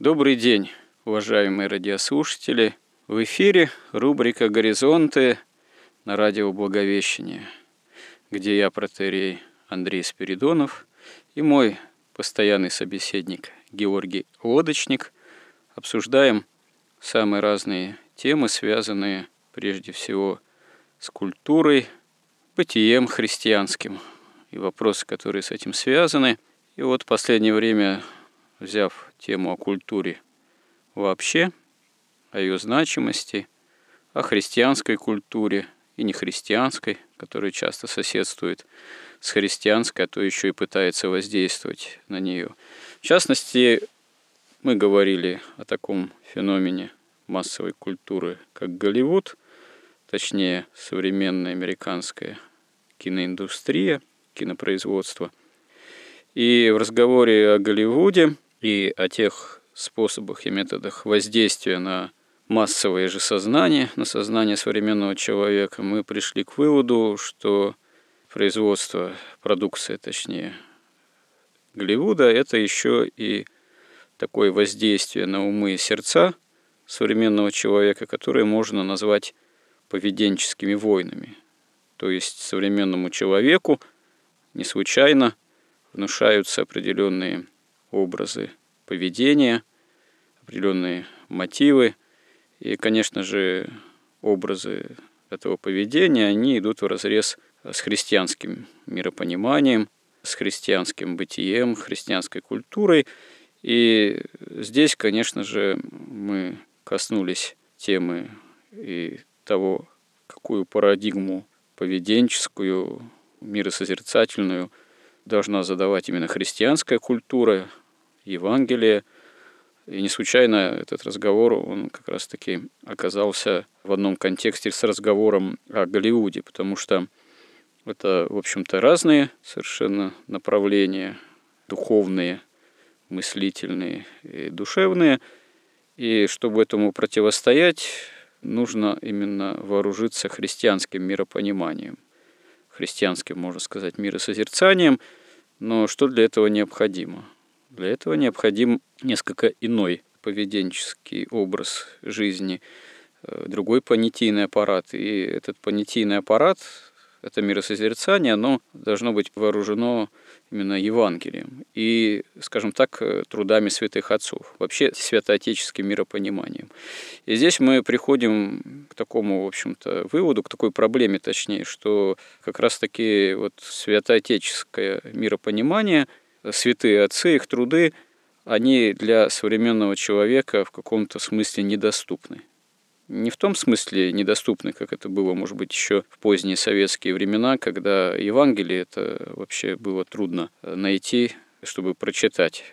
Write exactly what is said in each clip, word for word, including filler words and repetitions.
Добрый день, уважаемые радиослушатели! В эфире рубрика «Горизонты» на радио Благовещение, где я, протоиерей Андрей Спиридонов, и мой постоянный собеседник Георгий Лодочник обсуждаем самые разные темы, связанные прежде всего с культурой, бытием христианским и вопросы, которые с этим связаны. И вот в последнее время, взяв тему о культуре вообще, о ее значимости, о христианской культуре и нехристианской, которая часто соседствует с христианской, а то еще и пытается воздействовать на нее. В частности, мы говорили о таком феномене массовой культуры, как Голливуд, точнее, современная американская киноиндустрия, кинопроизводство. И в разговоре о Голливуде и о тех способах и методах воздействия на массовое же сознание, на сознание современного человека, мы пришли к выводу, что производство, продукция, точнее, Голливуда, это еще и такое воздействие на умы и сердца современного человека, которое можно назвать поведенческими войнами. То есть современному человеку не случайно внушаются определенные образы поведения, определенные мотивы. И, конечно же, образы этого поведения, они идут вразрез с христианским миропониманием, с христианским бытием, христианской культурой. И здесь, конечно же, мы коснулись темы и того, какую парадигму поведенческую, миросозерцательную должна задавать именно христианская культура, Евангелие. И не случайно этот разговор, он как раз-таки оказался в одном контексте с разговором о Голливуде, потому что это, в общем-то, разные совершенно направления, духовные, мыслительные и душевные. И чтобы этому противостоять, нужно именно вооружиться христианским миропониманием, христианским, можно сказать, миросозерцанием. Но что для этого необходимо? Для этого необходим несколько иной поведенческий образ жизни, другой понятийный аппарат. И этот понятийный аппарат, это миросозерцание, оно должно быть вооружено именно Евангелием и, скажем так, трудами святых отцов, вообще святоотеческим миропониманием. И здесь мы приходим к такому, в общем-то, выводу, к такой проблеме, точнее, что как раз-таки вот святоотеческое миропонимание, святые отцы, их труды, они для современного человека в каком-то смысле недоступны. Не в том смысле недоступны, как это было, может быть, еще в поздние советские времена, когда Евангелие это вообще было трудно найти, чтобы прочитать,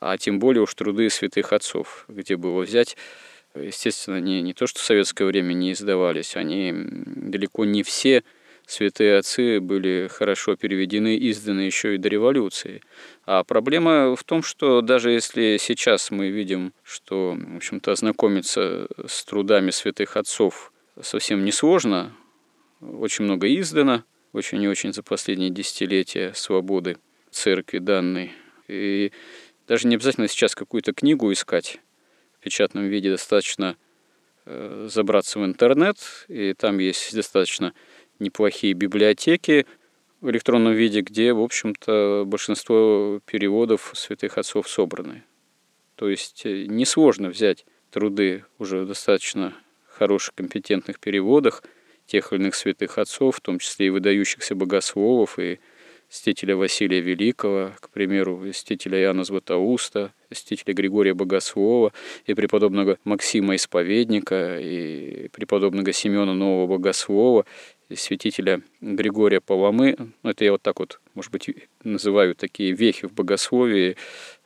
а тем более уж труды святых отцов, где было взять. Естественно, они не то, что в советское время не издавались, они далеко не все святые отцы были хорошо переведены, изданы еще и до революции. А проблема в том, что даже если сейчас мы видим, что, в общем-то, ознакомиться с трудами святых отцов совсем несложно, очень много издано, очень и очень за последние десятилетия свободы церкви данной. И даже не обязательно сейчас какую-то книгу искать в печатном виде, достаточно забраться в интернет, и там есть достаточно неплохие библиотеки в электронном виде, где, в общем-то, большинство переводов святых отцов собраны. То есть несложно взять труды уже в достаточно хороших, компетентных переводах тех или иных святых отцов, в том числе и выдающихся богословов, и мстителя Василия Великого, к примеру, мстителя Иоанна Златоуста, мстителя Григория Богослова, и преподобного Максима Исповедника, и преподобного Семёна Нового Богослова, и святителя Григория Паламы. Это я вот так вот, может быть, называю такие вехи в богословии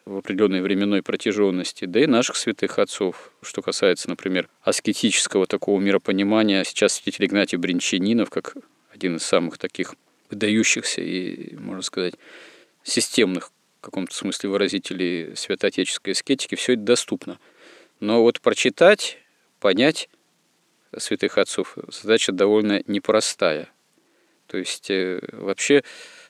в определенной временной протяженности, да и наших святых отцов. Что касается, например, аскетического такого миропонимания, сейчас святитель Игнатий Брянчанинов, как один из самых таких выдающихся и, можно сказать, системных, в каком-то смысле, выразителей святоотеческой аскетики, все это доступно. Но вот прочитать, понять святых отцов задача довольно непростая. То есть вообще,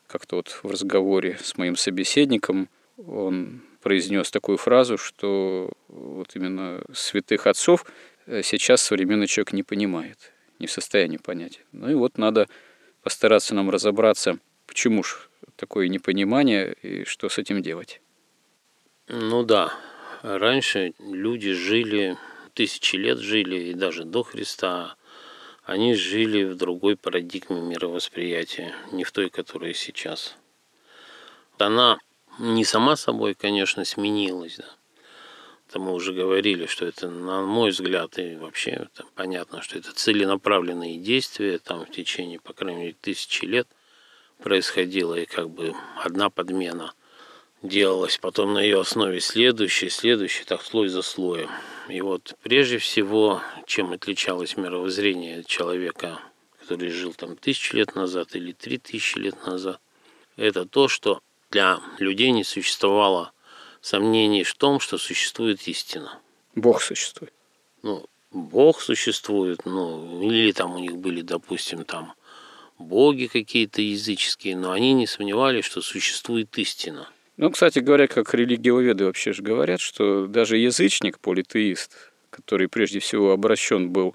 как-то вот в разговоре с моим собеседником он произнес такую фразу, что вот именно святых отцов сейчас современный человек не понимает, не в состоянии понять. Ну и вот надо постараться нам разобраться, почему ж такое непонимание и что с этим делать. Ну да, раньше люди жили, тысячи лет жили, и даже до Христа, они жили в другой парадигме мировосприятия, не в той, которая сейчас. Она не сама собой, конечно, сменилась, да. Это мы уже говорили, что это, на мой взгляд, и вообще это понятно, что это целенаправленные действия, там в течение, по крайней мере, тысячи лет происходило, и как бы одна подмена делалась, потом на ее основе следующая, следующая, так слой за слоем. И вот прежде всего, чем отличалось мировоззрение человека, который жил там тысячу лет назад или три тысячи лет назад, это то, что для людей не существовало сомнений в том, что существует истина. Бог существует. Ну, Бог существует, ну, или там у них были, допустим, там боги какие-то языческие, но они не сомневались, что существует истина. Ну, кстати говоря, как религиоведы вообще же говорят, что даже язычник, политеист, который прежде всего обращен был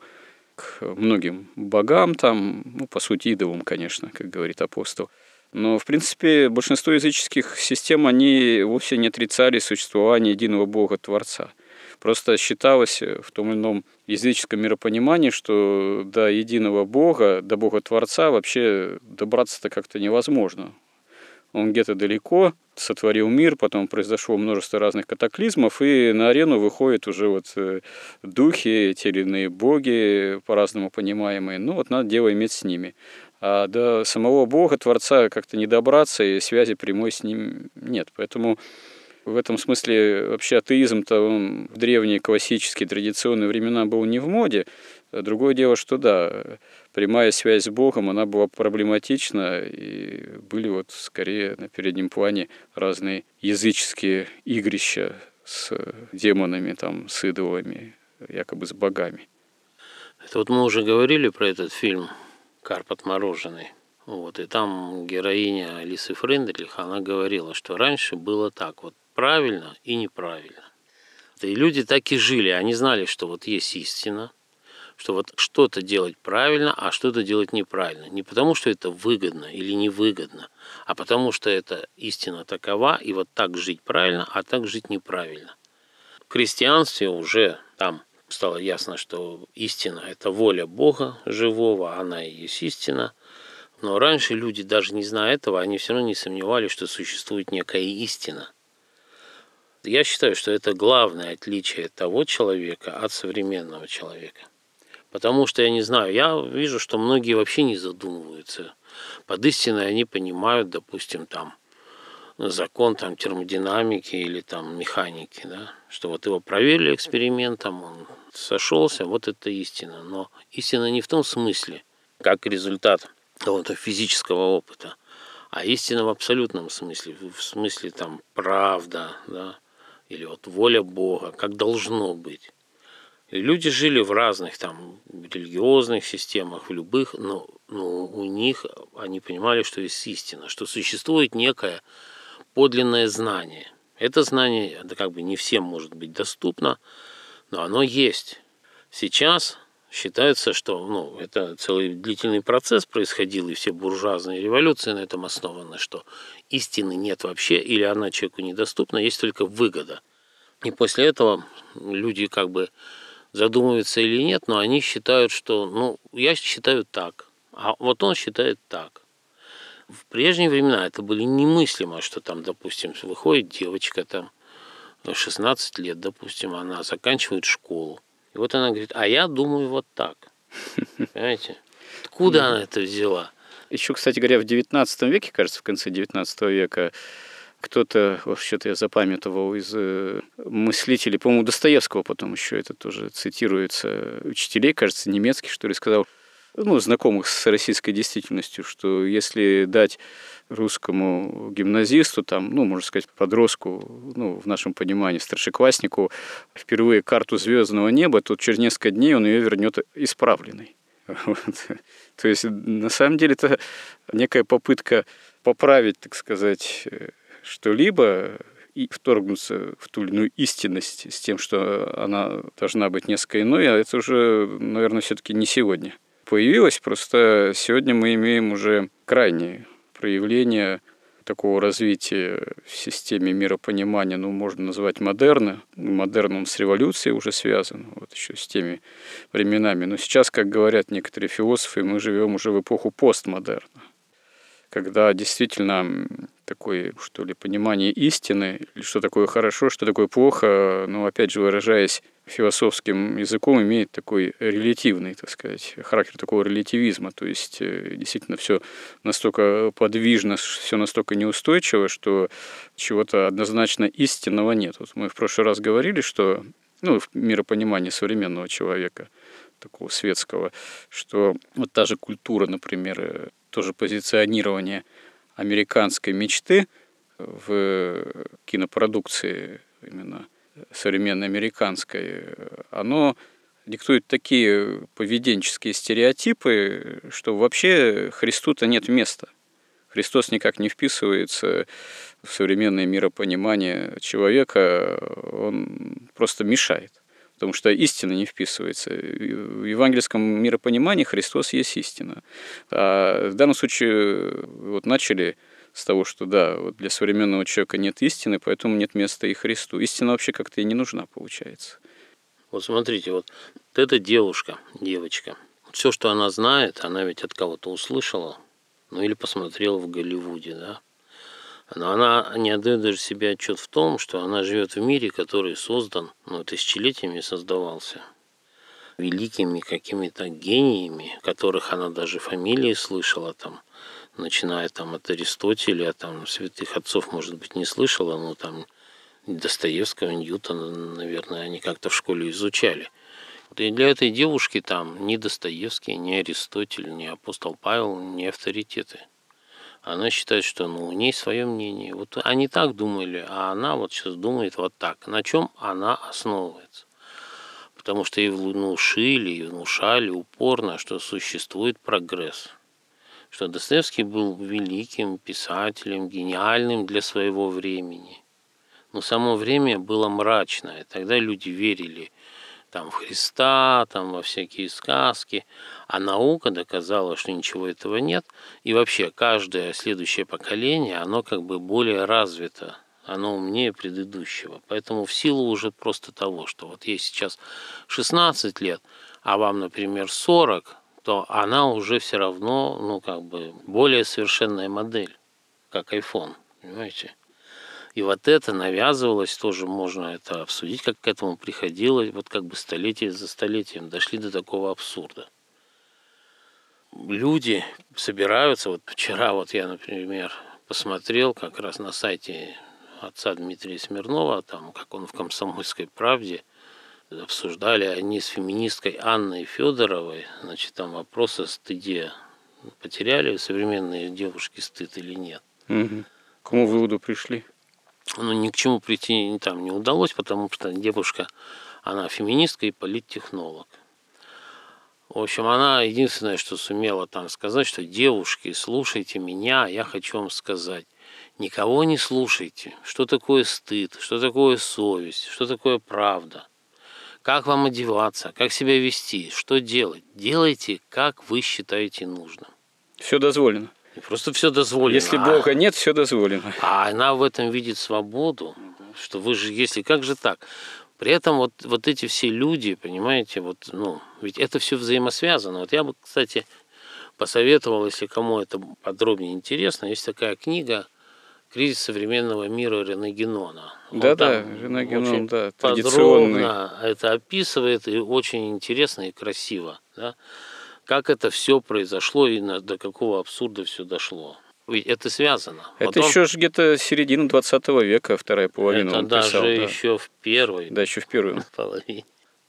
к многим богам, там, ну, по сути, идолам, конечно, как говорит апостол, но, в принципе, большинство языческих систем, они вовсе не отрицали существование единого Бога-Творца. Просто считалось в том или ином языческом миропонимании, что до единого Бога, до Бога-Творца вообще добраться-то как-то невозможно. Он где-то далеко, сотворил мир, потом произошло множество разных катаклизмов, и на арену выходят уже вот духи, те или иные боги, по-разному понимаемые. Ну вот надо дело иметь с ними. А до самого Бога, Творца, как-то не добраться, и связи прямой с ним нет. Поэтому в этом смысле вообще атеизм-то он в древние классические традиционные времена был не в моде. Другое дело, что да, прямая связь с Богом, она была проблематична, и были вот скорее на переднем плане разные языческие игрища с демонами, там, с идолами, якобы с богами. Это вот мы уже говорили про этот фильм «Карп отмороженный». Вот, и там героиня Алисы Фрейндлих, она говорила, что раньше было так вот правильно и неправильно. И люди так и жили, они знали, что вот есть истина, что вот что-то делать правильно, а что-то делать неправильно. Не потому, что это выгодно или невыгодно, а потому, что эта истина такова, и вот так жить правильно, а так жить неправильно. В христианстве уже там стало ясно, что истина – это воля Бога живого, она и есть истина. Но раньше люди, даже не зная этого, они все равно не сомневались, что существует некая истина. Я считаю, что это главное отличие того человека от современного человека. Потому что, я не знаю, я вижу, что многие вообще не задумываются. Под истиной они понимают, допустим, там, закон там, термодинамики или там, механики, да? Что вот его проверили экспериментом, он сошелся, вот это истина. Но истина не в том смысле, как результат какого-то физического опыта, а истина в абсолютном смысле, в смысле там, правда, да? Или вот воля Бога, как должно быть. И люди жили в разных там религиозных системах, в любых, но, но у них они понимали, что есть истина, что существует некая подлинное знание. Это знание, да как бы не всем может быть доступно, но оно есть. Сейчас считается, что ну, это целый длительный процесс происходил, и все буржуазные революции на этом основаны, что истины нет вообще, или она человеку недоступна, есть только выгода. И после этого люди как бы задумываются или нет, но они считают, что ну, я считаю так, а вот он считает так. В прежние времена это было немыслимо, что там, допустим, выходит девочка, там шестнадцать лет, допустим, она заканчивает школу. И вот она говорит, а я думаю вот так. Понимаете? Откуда она это взяла? Еще, кстати говоря, в девятнадцатом веке, кажется, в конце девятнадцатого века, кто-то, вообще-то я запамятовал, из мыслителей, по-моему, Достоевского потом еще это тоже цитируется, учителей, кажется, немецких, что ли, сказал, ну, знакомых с российской действительностью, что если дать русскому гимназисту, там, ну, можно сказать, подростку, ну, в нашем понимании, старшекласснику, впервые карту звездного неба, то через несколько дней он ее вернет исправленной. Вот. То есть, на самом деле, это некая попытка поправить, так сказать, что-либо и вторгнуться в ту или иную истинность с тем, что она должна быть несколько иной, а это уже, наверное, все-таки не сегодня появилось, просто сегодня мы имеем уже крайние проявления такого развития в системе миропонимания, ну, можно назвать модерна. Модерн с революцией уже связан, вот еще с теми временами. Но сейчас, как говорят некоторые философы, мы живем уже в эпоху постмодерна, когда действительно такое, что ли, понимание истины, что такое хорошо, что такое плохо, ну, опять же, выражаясь философским языком, имеет такой релятивный, так сказать, характер такого релятивизма. То есть, действительно, все настолько подвижно, все настолько неустойчиво, что чего-то однозначно истинного нет. Вот мы в прошлый раз говорили, что, ну, в миропонимании современного человека, такого светского, что вот та же культура, например, тоже позиционирование американской мечты в кинопродукции именно современной американской, оно диктует такие поведенческие стереотипы, что вообще Христу-то нет места. Христос никак не вписывается в современное миропонимание человека, он просто мешает, потому что истина не вписывается. В евангельском миропонимании Христос есть истина. А в данном случае вот начали с того, что да, вот для современного человека нет истины, поэтому нет места и Христу. Истина вообще как-то и не нужна, получается. Вот смотрите, вот, вот эта девушка, девочка, все, что она знает, она ведь от кого-то услышала, ну или посмотрела в Голливуде, да. Но она не отдает даже себе отчет в том, что она живет в мире, который создан, ну, тысячелетиями создавался, великими какими-то гениями, которых она даже фамилии слышала, там, начиная там от Аристотеля, там, святых отцов, может быть, не слышала, но там Достоевского, Ньютона, наверное, они как-то в школе изучали. И для этой девушки там ни Достоевский, ни Аристотель, ни апостол Павел, ни авторитеты. Она считает, что ну, у нее свое мнение. Вот они так думали, а она вот сейчас думает вот так. На чем она основывается? Потому что ей внушили, и внушали упорно, что существует прогресс. Что Достоевский был великим писателем, гениальным для своего времени. Но само время было мрачное. Тогда люди верили там, в Христа, там, во всякие сказки, а наука доказала, что ничего этого нет, и вообще каждое следующее поколение, оно как бы более развито, оно умнее предыдущего, поэтому в силу уже просто того, что вот ей сейчас шестнадцать лет, а вам, например, сорок, то она уже все равно, ну, как бы более совершенная модель, как айфон, понимаете? И вот это навязывалось, тоже можно это обсудить, как к этому приходилось, вот как бы столетие за столетием дошли до такого абсурда. Люди собираются, вот вчера вот я, например, посмотрел как раз на сайте отца Дмитрия Смирнова, там, как он в «Комсомольской правде», обсуждали они с феминисткой Анной Федоровой, значит, там вопрос о стыде. Потеряли современные девушки стыд или нет? Угу. К какому выводу пришли? Ну, ни к чему прийти там не удалось, потому что девушка, она феминистка и политтехнолог. В общем, она единственное, что сумела там сказать, что девушки, слушайте меня, я хочу вам сказать, Никого не слушайте, что такое стыд, что такое совесть, что такое правда, как вам одеваться, как себя вести, что делать. Делайте, как вы считаете нужным. Все дозволено. И просто все дозволено. Если Бога а, нет, все дозволено. А она в этом видит свободу, что вы же, если, как же так? При этом вот, вот эти все люди, понимаете, вот, ну, ведь это все взаимосвязано. Вот я бы, кстати, посоветовал, если кому это подробнее интересно, есть такая книга «Кризис современного мира» Рене Генона. Да-да, Рене Генон, да, традиционный. Подробно это описывает, и очень интересно и красиво, да, как это все произошло и до какого абсурда все дошло. Ведь это связано. Это потом... еще где-то середина двадцатого века, вторая половина. Это он даже писал, еще да. в первой. Да, еще в первой половине.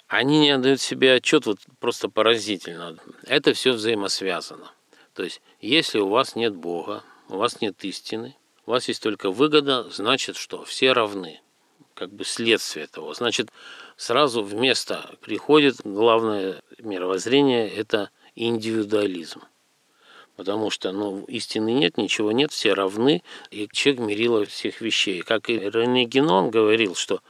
Они не отдают себе отчет, вот просто поразительно. Это все взаимосвязано. То есть, если у вас нет Бога, у вас нет истины, у вас есть только выгода, значит, что все равны. Как бы следствие того. Значит, сразу вместо приходит главное мировоззрение – это индивидуализм. Потому что, ну, истины нет, ничего нет, все равны, и человек мерило всех вещей. Как и Рене Генон говорил, что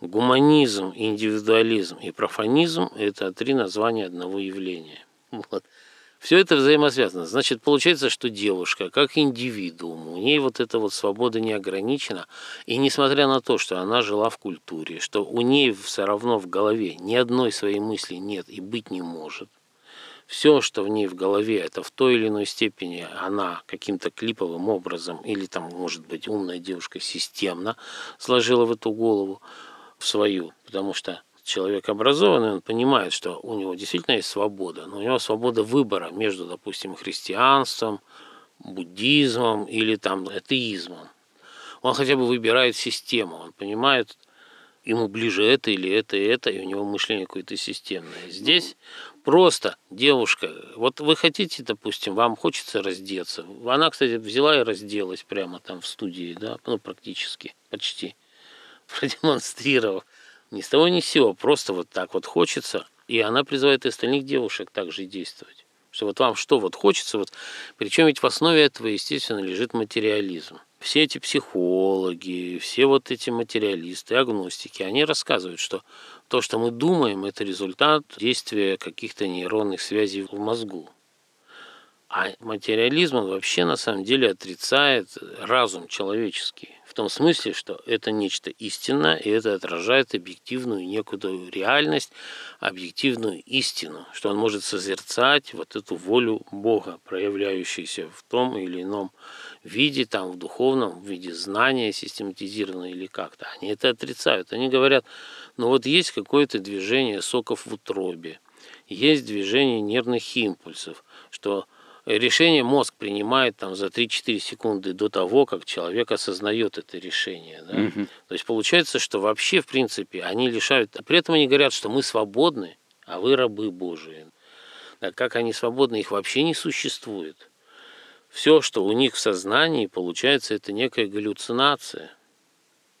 гуманизм, индивидуализм и профанизм – это три названия одного явления. Вот. Все это взаимосвязано. Значит, получается, что девушка, как индивидуум, у ней вот эта вот свобода не ограничена. И несмотря на то, что она жила в культуре, что у ней все равно в голове ни одной своей мысли нет и быть не может, все, что в ней в голове, это в той или иной степени она каким-то клиповым образом или там, может быть, умная девушка системно сложила в эту голову в свою, потому что человек образованный, он понимает, что у него действительно есть свобода, но у него свобода выбора между, допустим, христианством, буддизмом или там атеизмом. Он хотя бы выбирает систему, он понимает, ему ближе это или это, и это, и у него мышление какое-то системное. Здесь просто девушка, вот вы хотите, допустим, вам хочется раздеться. Она, кстати, взяла и разделась прямо там в студии, да, ну, практически, почти, продемонстрировав. Ни с того ни с сего, просто вот так вот хочется. И она призывает и остальных девушек также действовать. Что вот вам что вот хочется, вот. Причем ведь в основе этого, естественно, лежит материализм. Все эти психологи, все вот эти материалисты, агностики, они рассказывают, что то, что мы думаем, это результат действия каких-то нейронных связей в мозгу. А материализм, он вообще на самом деле отрицает разум человеческий. В том смысле, что это нечто истинное, и это отражает объективную некую реальность, объективную истину, что он может созерцать вот эту волю Бога, проявляющуюся в том или ином виде, там, в духовном, в виде знания систематизированного или как-то. Они это отрицают. Они говорят, ну вот есть какое-то движение соков в утробе, есть движение нервных импульсов, что решение мозг принимает там, за три-четыре секунды до того, как человек осознает это решение. Да? Угу. То есть получается, что вообще, в принципе, они лишают... При этом они говорят, что мы свободны, а вы рабы Божии. Так как они свободны, их вообще не существует. Все, что у них в сознании, получается, это некая галлюцинация,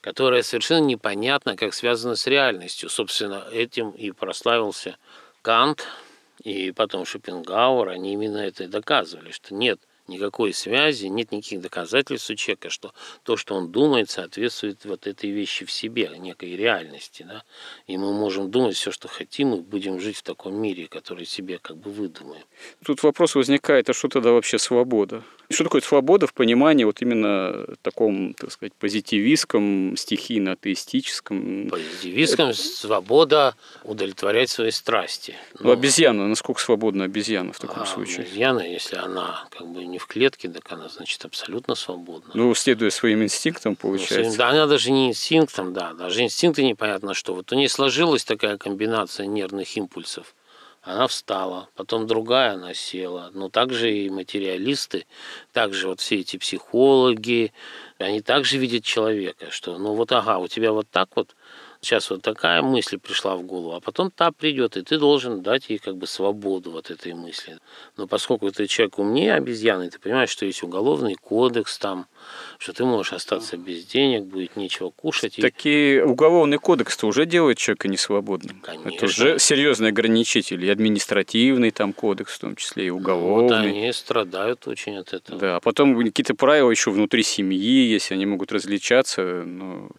которая совершенно непонятно, как связана с реальностью. Собственно, этим и прославился Кант, и потом Шопенгауэр, они именно это и доказывали, что нет никакой связи, нет никаких доказательств у человека, что то, что он думает, соответствует вот этой вещи в себе, некой реальности. Да? И мы можем думать все, что хотим, и будем жить в таком мире, который себе как бы выдумаем. Тут вопрос возникает, а что тогда вообще свобода? Что такое свобода в понимании вот именно таком, так сказать, позитивистском, стихийно-атеистическом? Позитивистском это... свобода удовлетворять свои страсти. Ну, ну, обезьяна, насколько свободна обезьяна в таком а, случае? Обезьяна, если она как бы не в клетке, так она, значит, абсолютно свободна. Ну, следуя своим инстинктам, получается. Ну, да, она даже не инстинктом, да, даже инстинкты непонятно что. Вот у нее сложилась такая комбинация нервных импульсов. Она встала, потом другая, она села. Но также и материалисты, также вот все эти психологи, они также видят человека, что ну вот ага, у тебя вот так вот сейчас вот такая мысль пришла в голову, а потом та придет, и ты должен дать ей как бы свободу вот этой мысли. Но поскольку ты человек умнее обезьяны, ты понимаешь, что есть уголовный кодекс там, что ты можешь остаться без денег, будет нечего кушать. Такие уголовный кодекс-то уже делает человека несвободным. Конечно. Это уже серьезный ограничитель, и административный там кодекс, в том числе и уголовный. Вот они страдают очень от этого. Да, а потом какие-то правила еще внутри семьи есть, они могут различаться, но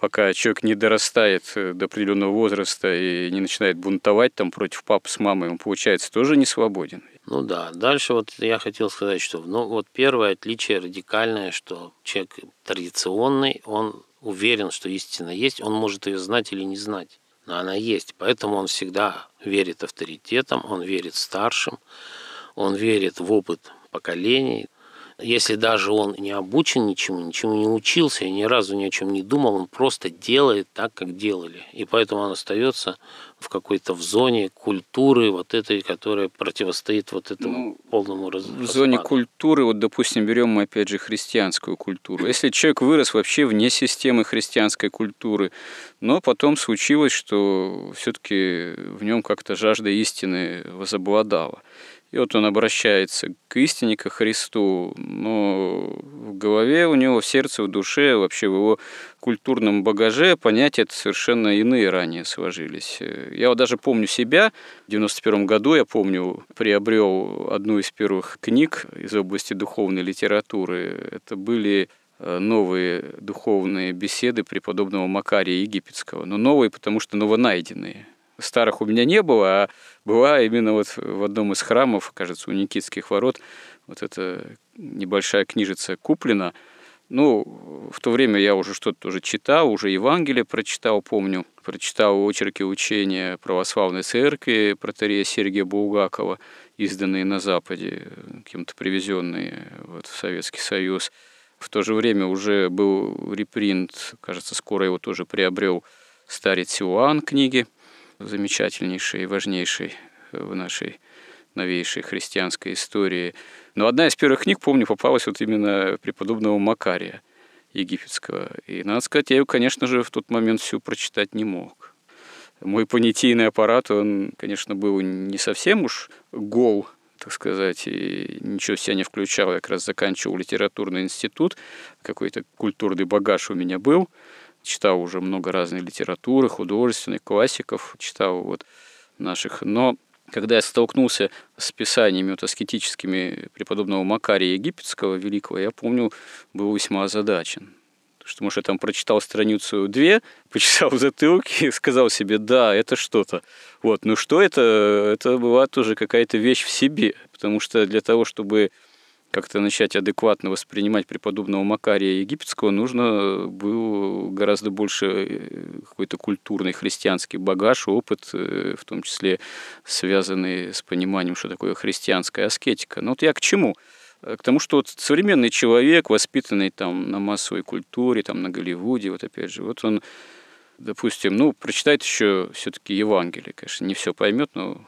пока человек не дорастает до определенного возраста и не начинает бунтовать там против папы с мамой, он, получается, тоже не свободен. Ну да, дальше вот я хотел сказать, что ну, вот первое отличие радикальное, что человек традиционный, он уверен, что истина есть, он может ее знать или не знать, но она есть, поэтому он всегда верит авторитетам, он верит старшим, он верит в опыт поколений. Если даже он не обучен ничему, ничему не учился и ни разу ни о чем не думал, он просто делает так, как делали. И поэтому он остается в какой-то в зоне культуры вот этой, которая противостоит вот этому ну, полному распаду. В зоне культуры, вот, допустим, берем мы опять же христианскую культуру. Если человек вырос вообще вне системы христианской культуры, но потом случилось, что все-таки в нем как-то жажда истины возобладала. И вот он обращается к истине, ко Христу, но в голове у него, в сердце, в душе, вообще в его культурном багаже понятия совершенно иные ранее сложились. Я вот даже помню себя. В девяносто первом году, я помню, приобрел одну из первых книг из области духовной литературы. Это были новые духовные беседы преподобного Макария Египетского. Но новые, потому что новонайденные. Старых у меня не было, а была именно вот в одном из храмов, кажется, у Никитских ворот, вот эта небольшая книжица куплена. Ну, в то время я уже что-то уже читал, уже Евангелие прочитал, помню, прочитал очерки учения православной церкви протоиерея Сергея Булгакова, изданные на Западе, кем-то привезенные вот в Советский Союз. В то же время уже был репринт, кажется, скоро его тоже приобрел старец Иоанн книги, замечательнейшей и важнейшей в нашей новейшей христианской истории. Но одна из первых книг, помню, попалась вот именно преподобного Макария Египетского. И, надо сказать, я ее, конечно же, в тот момент всю прочитать не мог. Мой понятийный аппарат, он, конечно, был не совсем уж гол, так сказать, и ничего в себя не включал. Я как раз заканчивал литературный институт, какой-то культурный багаж у меня был. Читал уже много разной литературы, художественных, классиков, читал вот наших. Но когда я столкнулся с писаниями вот аскетическими преподобного Макария Египетского Великого, я помню, был весьма озадачен. Что, может, я там прочитал страницу две, почесал в затылке и сказал себе, да, это что-то. Вот. Но что это? Это была тоже какая-то вещь в себе. Потому что для того, чтобы как-то начать адекватно воспринимать преподобного Макария Египетского, нужно было гораздо больше какой-то культурный христианский багаж, опыт, в том числе связанный с пониманием, что такое христианская аскетика. Но вот я к чему? К тому, что вот современный человек, воспитанный там на массовой культуре, там на Голливуде, вот опять же, вот он, допустим, ну, прочитает еще все-таки Евангелие, конечно, не все поймет, но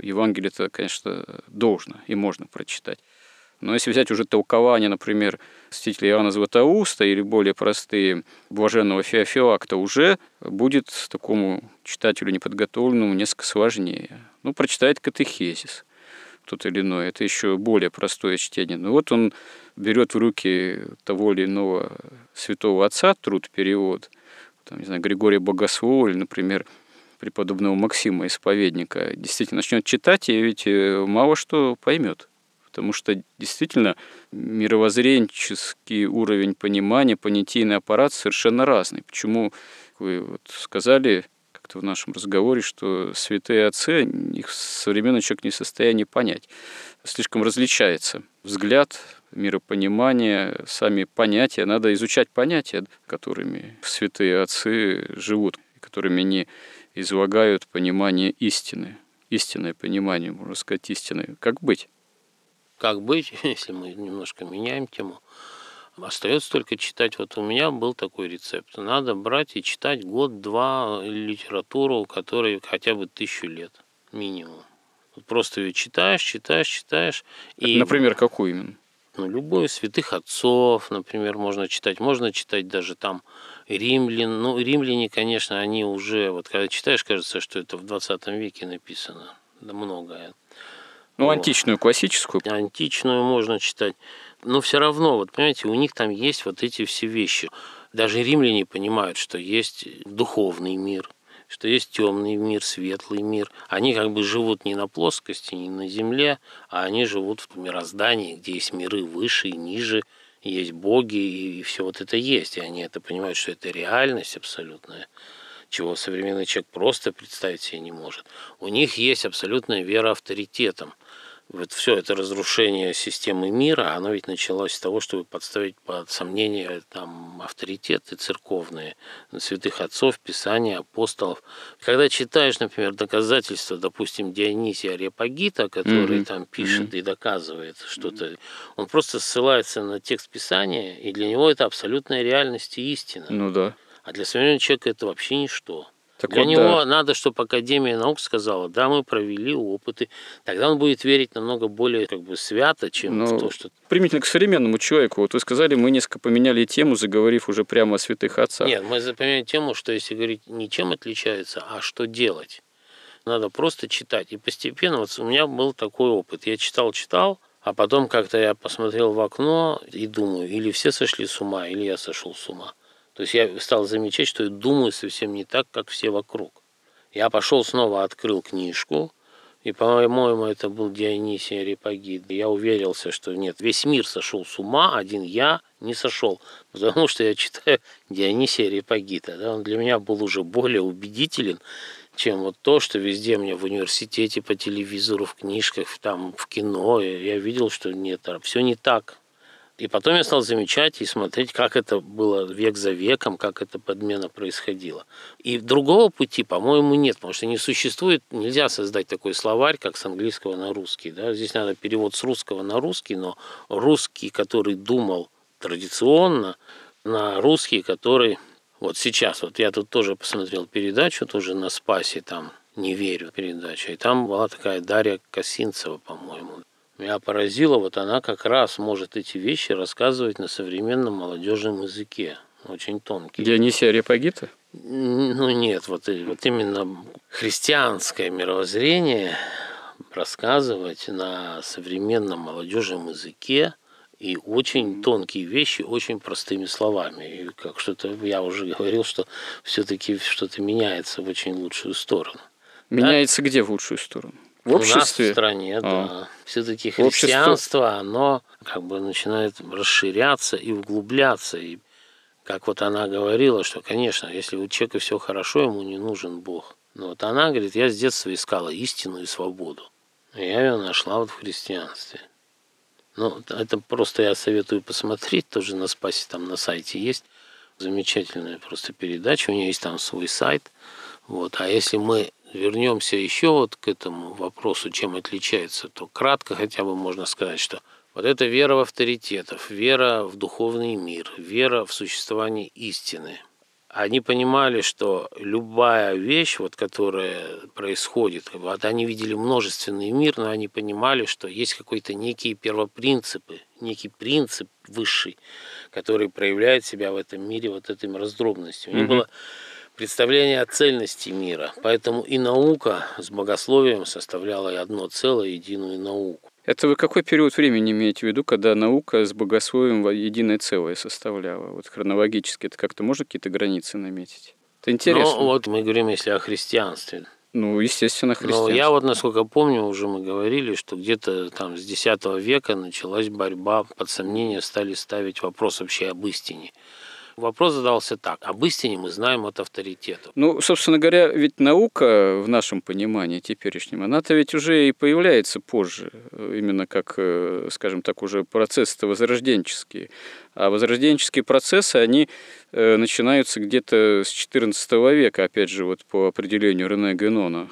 Евангелие-то, конечно, должно и можно прочитать. Но если взять уже толкование, например, святителя Иоанна Златоуста или более простые блаженного Феофилакта, уже будет такому читателю неподготовленному несколько сложнее. Ну, прочитает катехезис тот или иной, это еще более простое чтение. Но вот он берет в руки того или иного святого отца, труд, перевод, там, не знаю, Григория Богослова или, например, преподобного Максима Исповедника, действительно начнет читать, и ведь мало что поймет. Потому что действительно мировоззренческий уровень понимания, понятийный аппарат совершенно разный. Почему вы вот сказали как-то в нашем разговоре, что святые отцы, их современный человек не в состоянии понять. Слишком различается взгляд, миропонимание, сами понятия. Надо изучать понятия, которыми святые отцы живут, которыми они излагают понимание истины. Истинное понимание, можно сказать, истины. Как быть? Как быть, если мы немножко меняем тему? Остается только читать. Вот у меня был такой рецепт. Надо брать и читать год-два литературу, которой хотя бы тысячу лет минимум. Вот просто ее читаешь, читаешь, читаешь. И... Например, какую именно? Ну, любую. Святых отцов, например, можно читать. Можно читать даже там римлян, ну, римляне, конечно, они уже, вот когда читаешь, кажется, что это в двадцатом веке написано, да, многое. Ну, вот. Античную, классическую. Античную можно читать. Но все равно, вот понимаете, у них там есть вот эти все вещи. Даже римляне понимают, что есть духовный мир, что есть темный мир, светлый мир. Они как бы живут не на плоскости, не на земле, а они живут в мироздании, где есть миры выше и ниже, есть боги, и все вот это есть. И они это понимают, что это реальность абсолютная, чего современный человек просто представить себе не может. У них есть абсолютная вера авторитетом. Вот все это разрушение системы мира, оно ведь началось с того, чтобы подставить под сомнение там авторитеты церковные, святых отцов, писания, апостолов. Когда читаешь, например, доказательства, допустим, Дионисия Ареопагита, который mm-hmm. там пишет mm-hmm. и доказывает что-то, mm-hmm. он просто ссылается на текст писания, и для него это абсолютная реальность и истина. Ну да. А для современного человека это вообще ничто. Так Для вот, него да. надо, чтобы Академия наук сказала, да, мы провели опыты. Тогда он будет верить намного более как бы свято, чем Но в то, что... Примитивно к современному человеку. Вот вы сказали, мы несколько поменяли тему, заговорив уже прямо о святых отцах. Нет, мы поменяли тему, что если говорить не чем отличается, а что делать. Надо просто читать. И постепенно, вот у меня был такой опыт. Я читал-читал, а потом как-то я посмотрел в окно и думаю, или все сошли с ума, или я сошел с ума. То есть я стал замечать, что я думаю совсем не так, как все вокруг. Я пошел снова, открыл книжку, и, по-моему, это был Дионисий Ареопагит. Я уверился, что нет, весь мир сошел с ума, один я не сошел, потому что я читаю Дионисия Ареопагита. Да? Он для меня был уже более убедителен, чем вот то, что везде мне в университете, по телевизору, в книжках, там, в кино. Я видел, что нет, все не так. И потом я стал замечать и смотреть, как это было век за веком, как эта подмена происходила. И другого пути, по-моему, нет, потому что не существует, нельзя создать такой словарь, как с английского на русский. Да? Здесь надо перевод с русского на русский, но русский, который думал традиционно, на русский, который вот сейчас. Вот я тут тоже посмотрел передачу, тоже на Спасе, там «Не верю» передача, и там была такая Дарья Косинцева, по-моему. Меня поразило, вот она как раз может эти вещи рассказывать на современном молодежном языке, очень тонкий. Дионисия Ареопагита? Ну нет, вот, вот именно христианское мировоззрение рассказывать на современном молодежном языке и очень тонкие вещи, очень простыми словами. И как что-то, я уже говорил, что все-таки что-то меняется в очень лучшую сторону. Меняется да? где в лучшую сторону? В обществе? У нас в стране, а. да. Все-таки христианство, Общество. оно как бы начинает расширяться и углубляться. И как вот она говорила, что, конечно, если у человека все хорошо, ему не нужен Бог. Но вот она говорит, я с детства искала истину и свободу. И я ее нашла вот в христианстве. Ну, это просто я советую посмотреть, тоже на Спасе, там на сайте есть. Замечательная просто передача, у нее есть там свой сайт. Вот. А если мы вернемся еще вот к этому вопросу, чем отличается, то кратко хотя бы можно сказать, что вот это вера в авторитетов, вера в духовный мир, вера в существование истины. Они понимали, что любая вещь, вот, которая происходит, вот они видели множественный мир, но они понимали, что есть какой-то некие первопринципы, некий принцип высший, который проявляет себя в этом мире вот этой раздробностью. У них было представление о цельности мира. Поэтому и наука с богословием составляла одно целое, единую науку. Это вы какой период времени имеете в виду, когда наука с богословием единое целое составляла? Вот хронологически это как-то можно какие-то границы наметить? Это интересно. Ну, вот мы говорим, если о христианстве. Ну, естественно, христианство. Но я вот, насколько помню, уже мы говорили, что где-то там с десятого века началась борьба, под сомнение стали ставить вопрос вообще об истине. Вопрос задался так. Об истине мы знаем от авторитетов. Ну, собственно говоря, ведь наука в нашем понимании теперешнем, она-то ведь уже и появляется позже, именно как, скажем так, уже процессы-то возрожденческие. А возрожденческие процессы, они начинаются где-то с четырнадцатого века, опять же, вот по определению Рене Генона.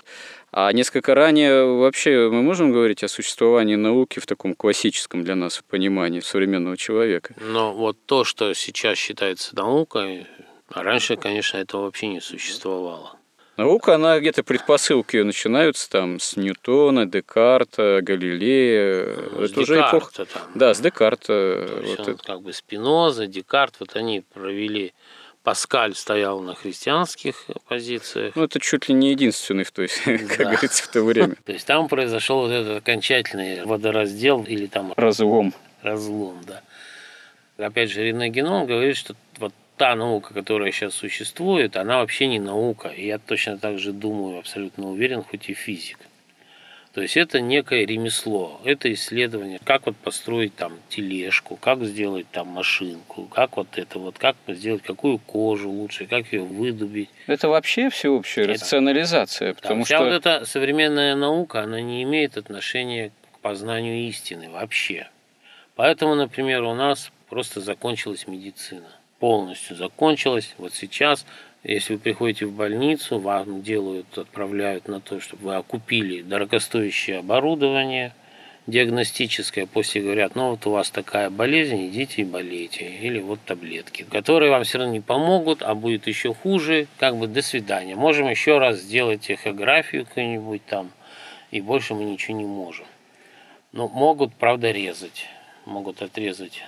А несколько ранее вообще мы можем говорить о существовании науки в таком классическом для нас понимании современного человека? Но вот то, что сейчас считается наукой, раньше, конечно, этого вообще не существовало. Наука, она где-то предпосылки начинаются там с Ньютона, Декарта, Галилея. Ну, это с уже Декарта, эпох... там. Да, с Декарта. Вот он, это... Как бы Спиноза, Декарт, вот они провели Паскаль стоял на христианских позициях. Ну, это чуть ли не единственный, в той, да. как говорится, в то время. То есть там произошел вот этот окончательный водораздел или там... Разлом. Разлом, да. Опять же, Рене Генон говорит, что вот та наука, которая сейчас существует, она вообще не наука. И я точно так же думаю, абсолютно уверен, хоть и физик. То есть это некое ремесло, это исследование, как вот построить там тележку, как сделать там машинку, как вот это вот, как сделать, какую кожу лучше, как ее выдубить. Это вообще всеобщая это... рационализация, потому да, вся что... вот эта современная наука, она не имеет отношения к познанию истины вообще. Поэтому, например, у нас просто закончилась медицина, полностью закончилась, вот сейчас... Если вы приходите в больницу, вам делают, отправляют на то, чтобы вы окупили дорогостоящее оборудование диагностическое. После говорят, ну вот у вас такая болезнь, идите и болейте. Или вот таблетки, которые вам все равно не помогут, а будет еще хуже. Как бы до свидания. Можем еще раз сделать эхографию какую-нибудь там, и больше мы ничего не можем. Но могут, правда, резать. Могут отрезать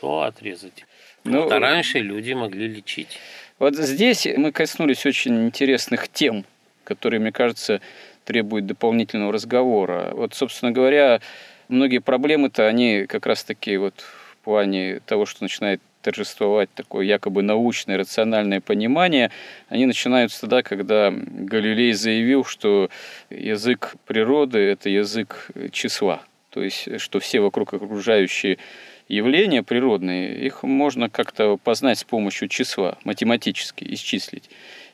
то, отрезать. Но... Вот, а раньше люди могли лечить. Вот здесь мы коснулись очень интересных тем, которые, мне кажется, требуют дополнительного разговора. Вот, собственно говоря, многие проблемы-то, они как раз-таки вот в плане того, что начинает торжествовать такое якобы научное, рациональное понимание, они начинаются тогда, когда Галилей заявил, что язык природы – это язык числа. То есть, что все вокруг окружающие явления природные, их можно как-то познать с помощью числа, математически исчислить.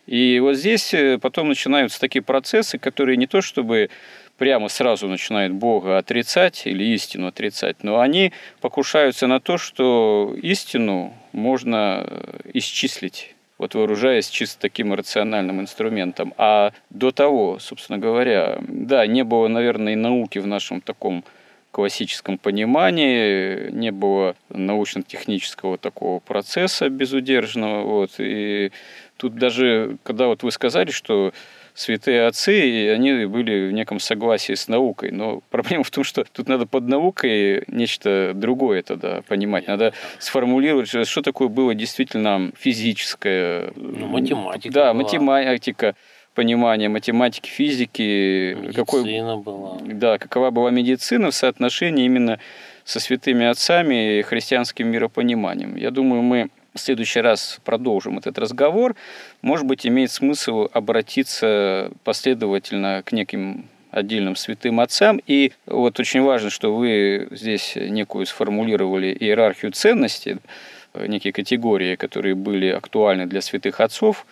И вот здесь потом начинаются такие процессы, которые не то чтобы прямо сразу начинают Бога отрицать или истину отрицать, но они покушаются на то, что истину можно исчислить, вот вооружаясь чисто таким рациональным инструментом. А до того, собственно говоря, да, не было, наверное, и науки в нашем таком классическом понимании, не было научно-технического такого процесса безудержного. Вот. И тут даже, когда вот вы сказали, что святые отцы, они были в неком согласии с наукой, но проблема в том, что тут надо под наукой нечто другое тогда понимать, надо сформулировать, что такое было действительно физическое. Ну, математика. Да, была. математика. Понимание математики, физики, медицина какой, была. Да, какова была медицина в соотношении именно со святыми отцами и христианским миропониманием. Я думаю, мы в следующий раз продолжим этот разговор. Может быть, имеет смысл обратиться последовательно к неким отдельным святым отцам. И вот очень важно, что вы здесь некую сформулировали иерархию ценностей, некие категории, которые были актуальны для святых отцов,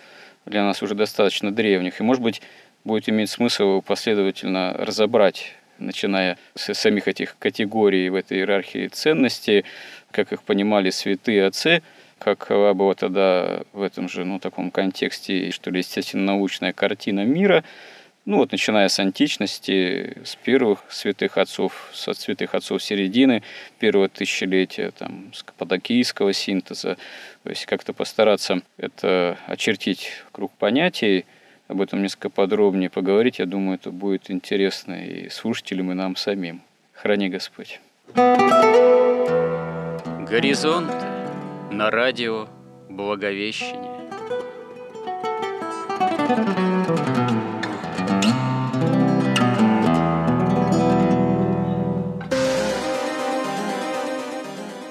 для нас уже достаточно древних. И, может быть, будет иметь смысл последовательно разобрать, начиная с самих этих категорий в этой иерархии ценностей, как их понимали святые отцы, какова была тогда в этом же, ну, таком контексте, что ли, естественно, научная картина мира, ну, вот начиная с античности, с первых святых отцов, со святых отцов середины первого тысячелетия, там, с каппадокийского синтеза. То есть как-то постараться это очертить круг понятий, об этом несколько подробнее поговорить. Я думаю, это будет интересно и слушателям, и нам самим. Храни Господь. Горизонт на радио Благовещение.